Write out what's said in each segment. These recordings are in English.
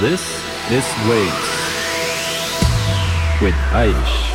This is Waves with Aish.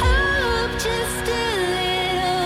Hope just a little.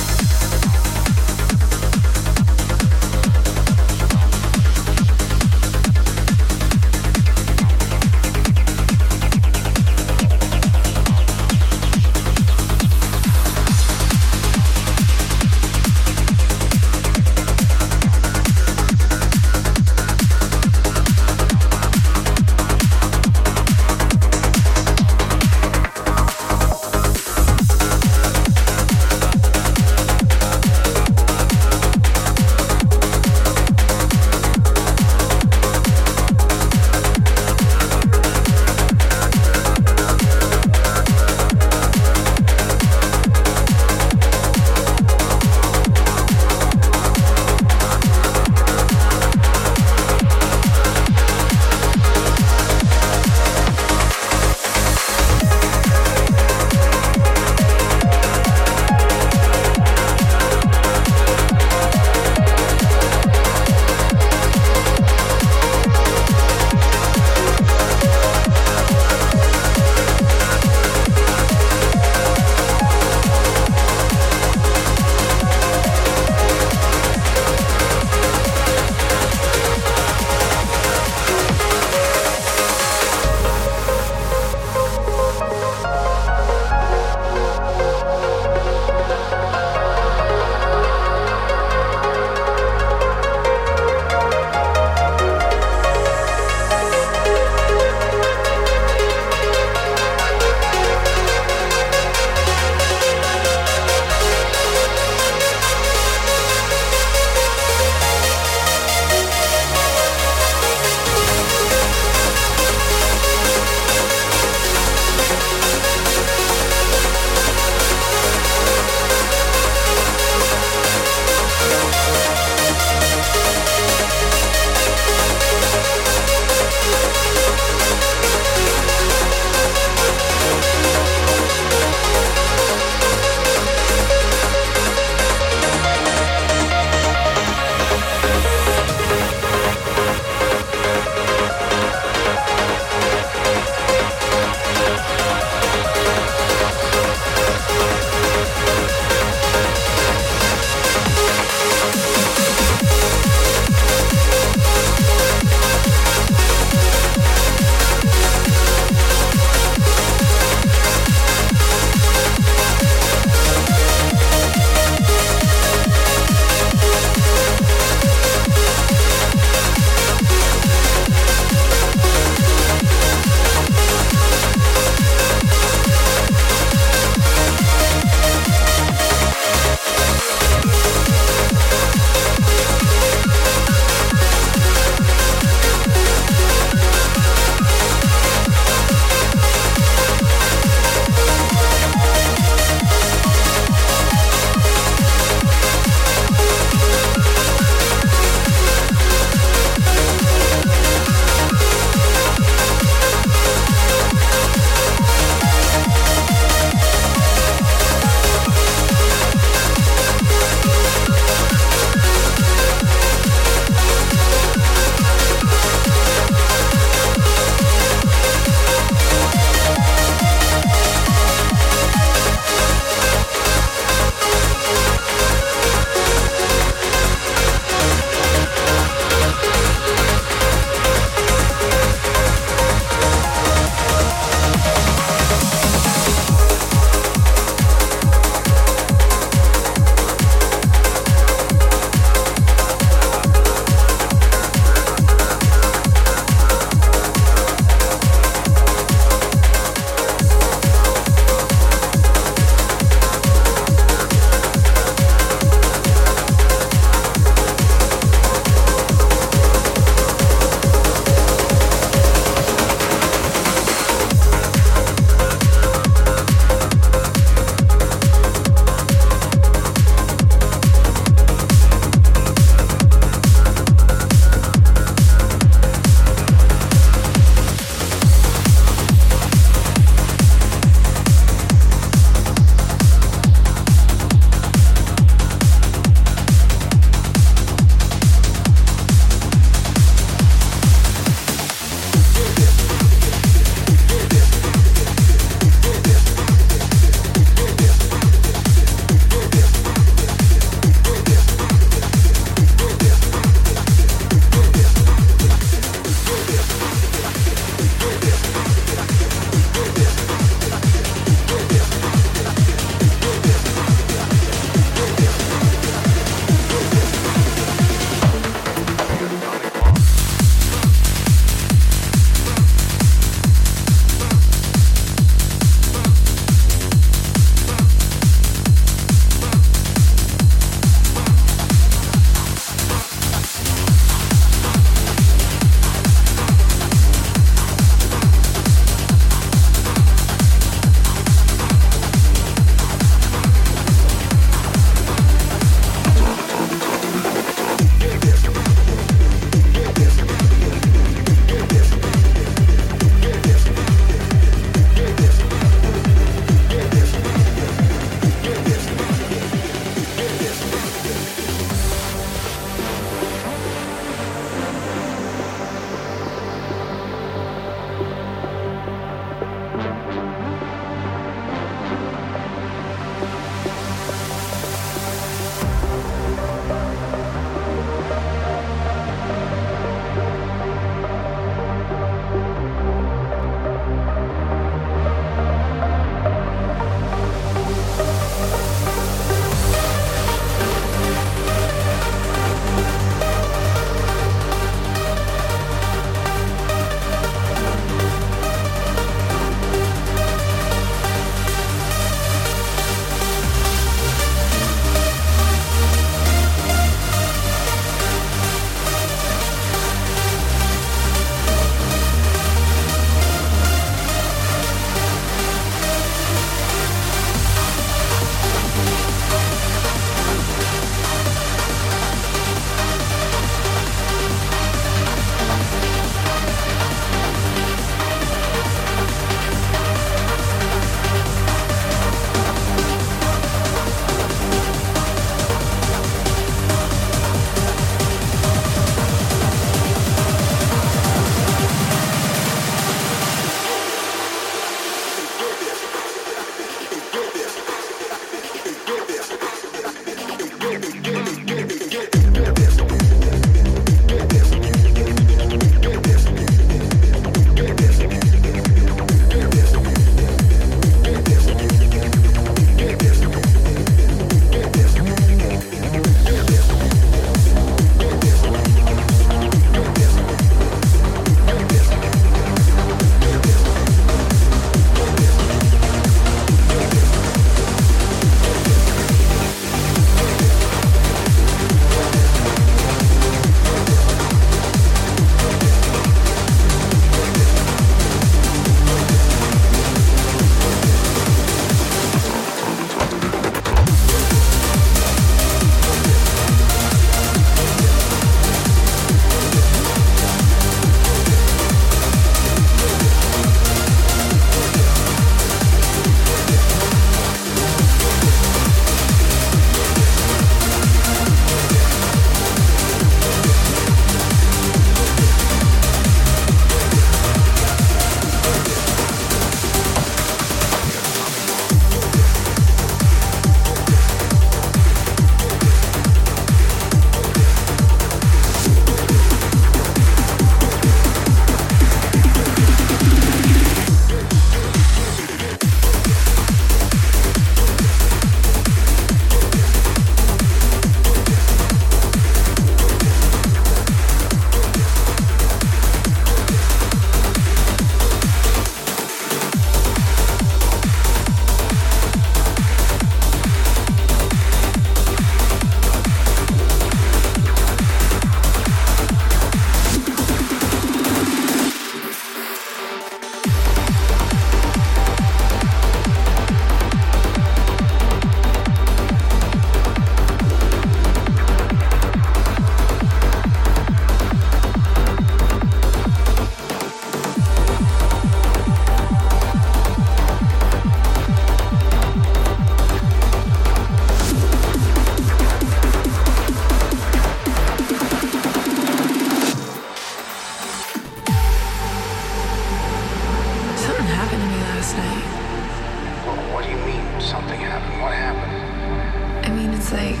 It's like,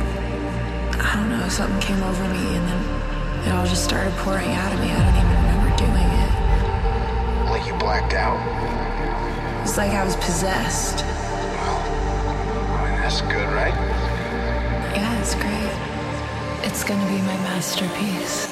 I don't know, something came over me and then it all just started pouring out of me. I don't even remember doing it. Like you blacked out? It's like I was possessed. Well, I mean, that's good, right? Yeah, it's great. It's gonna be my masterpiece.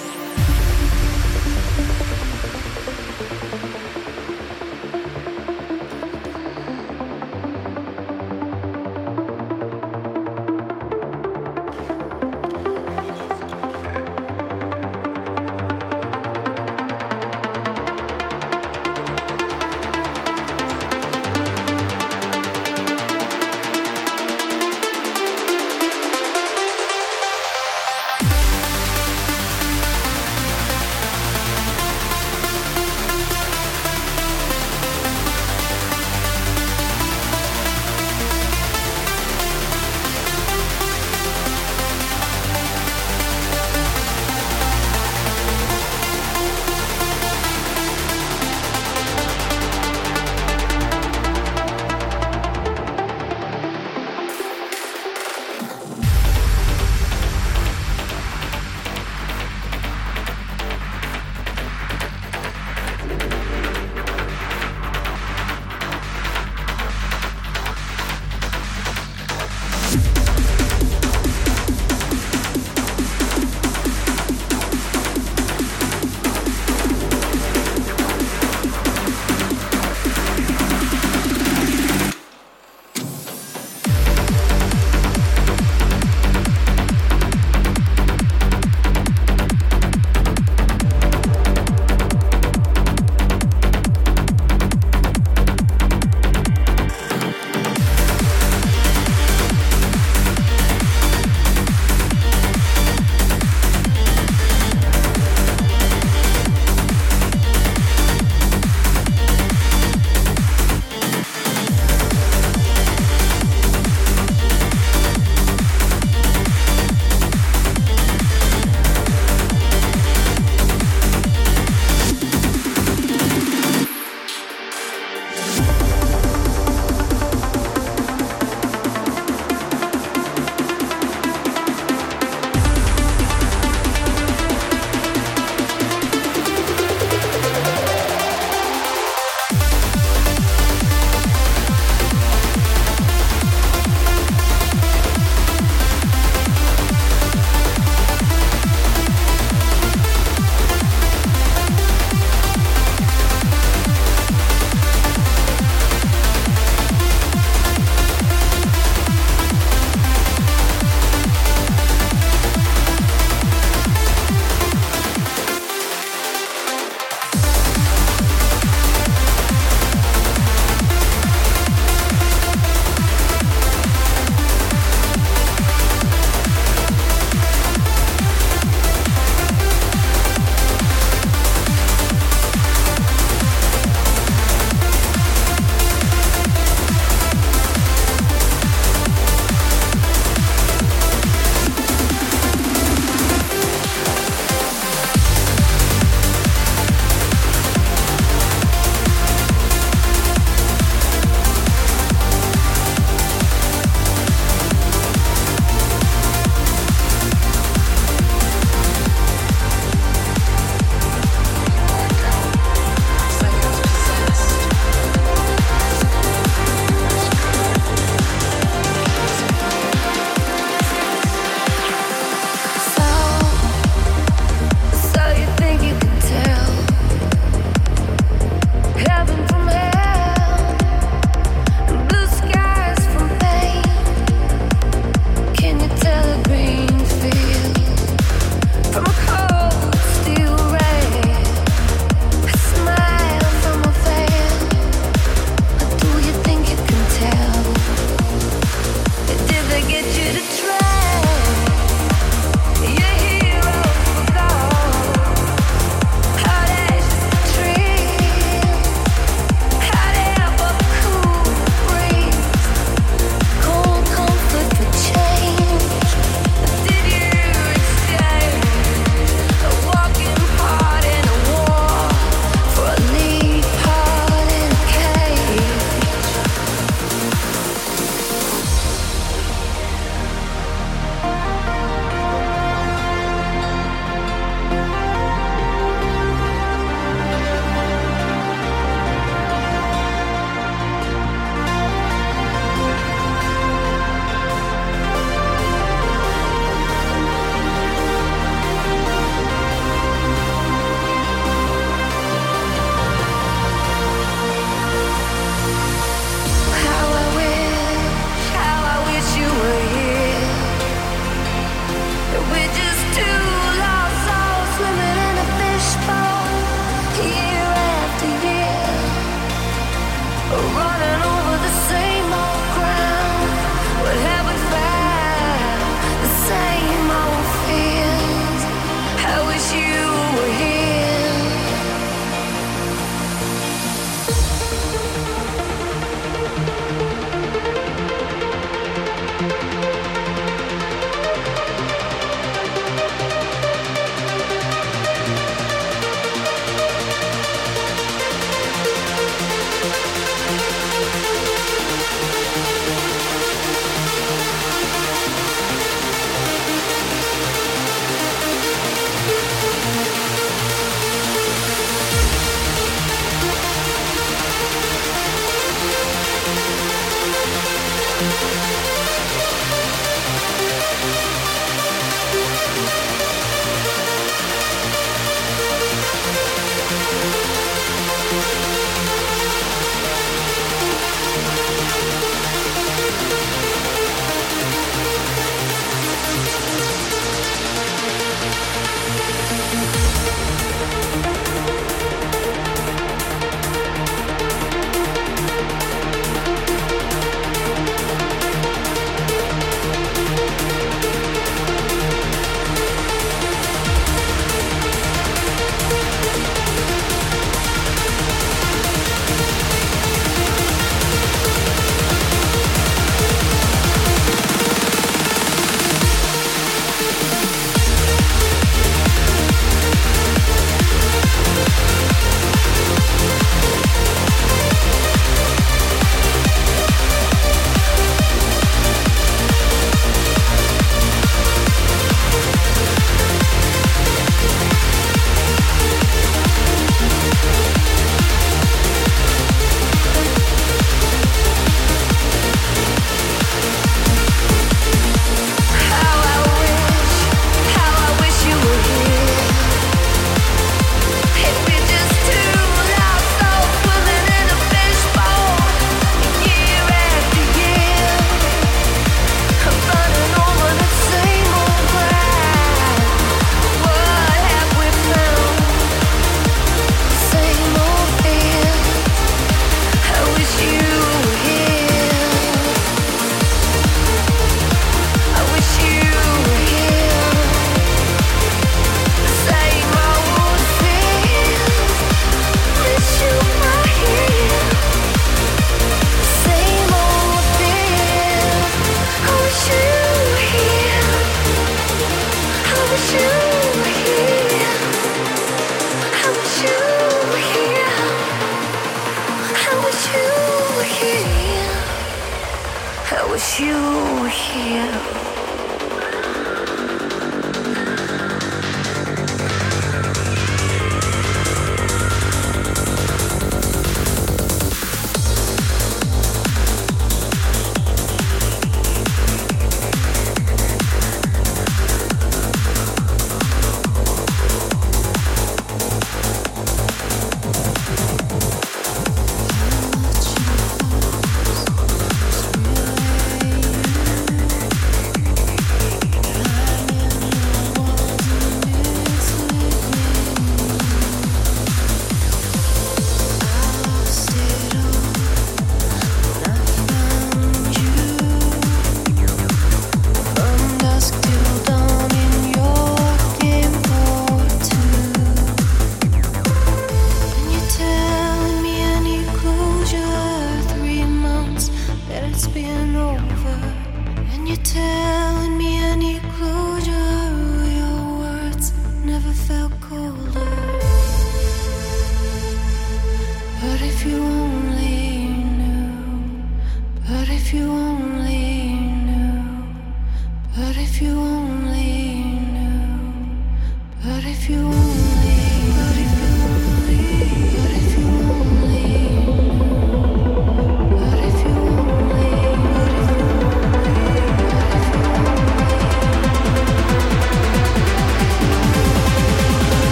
I wish you were here.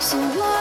So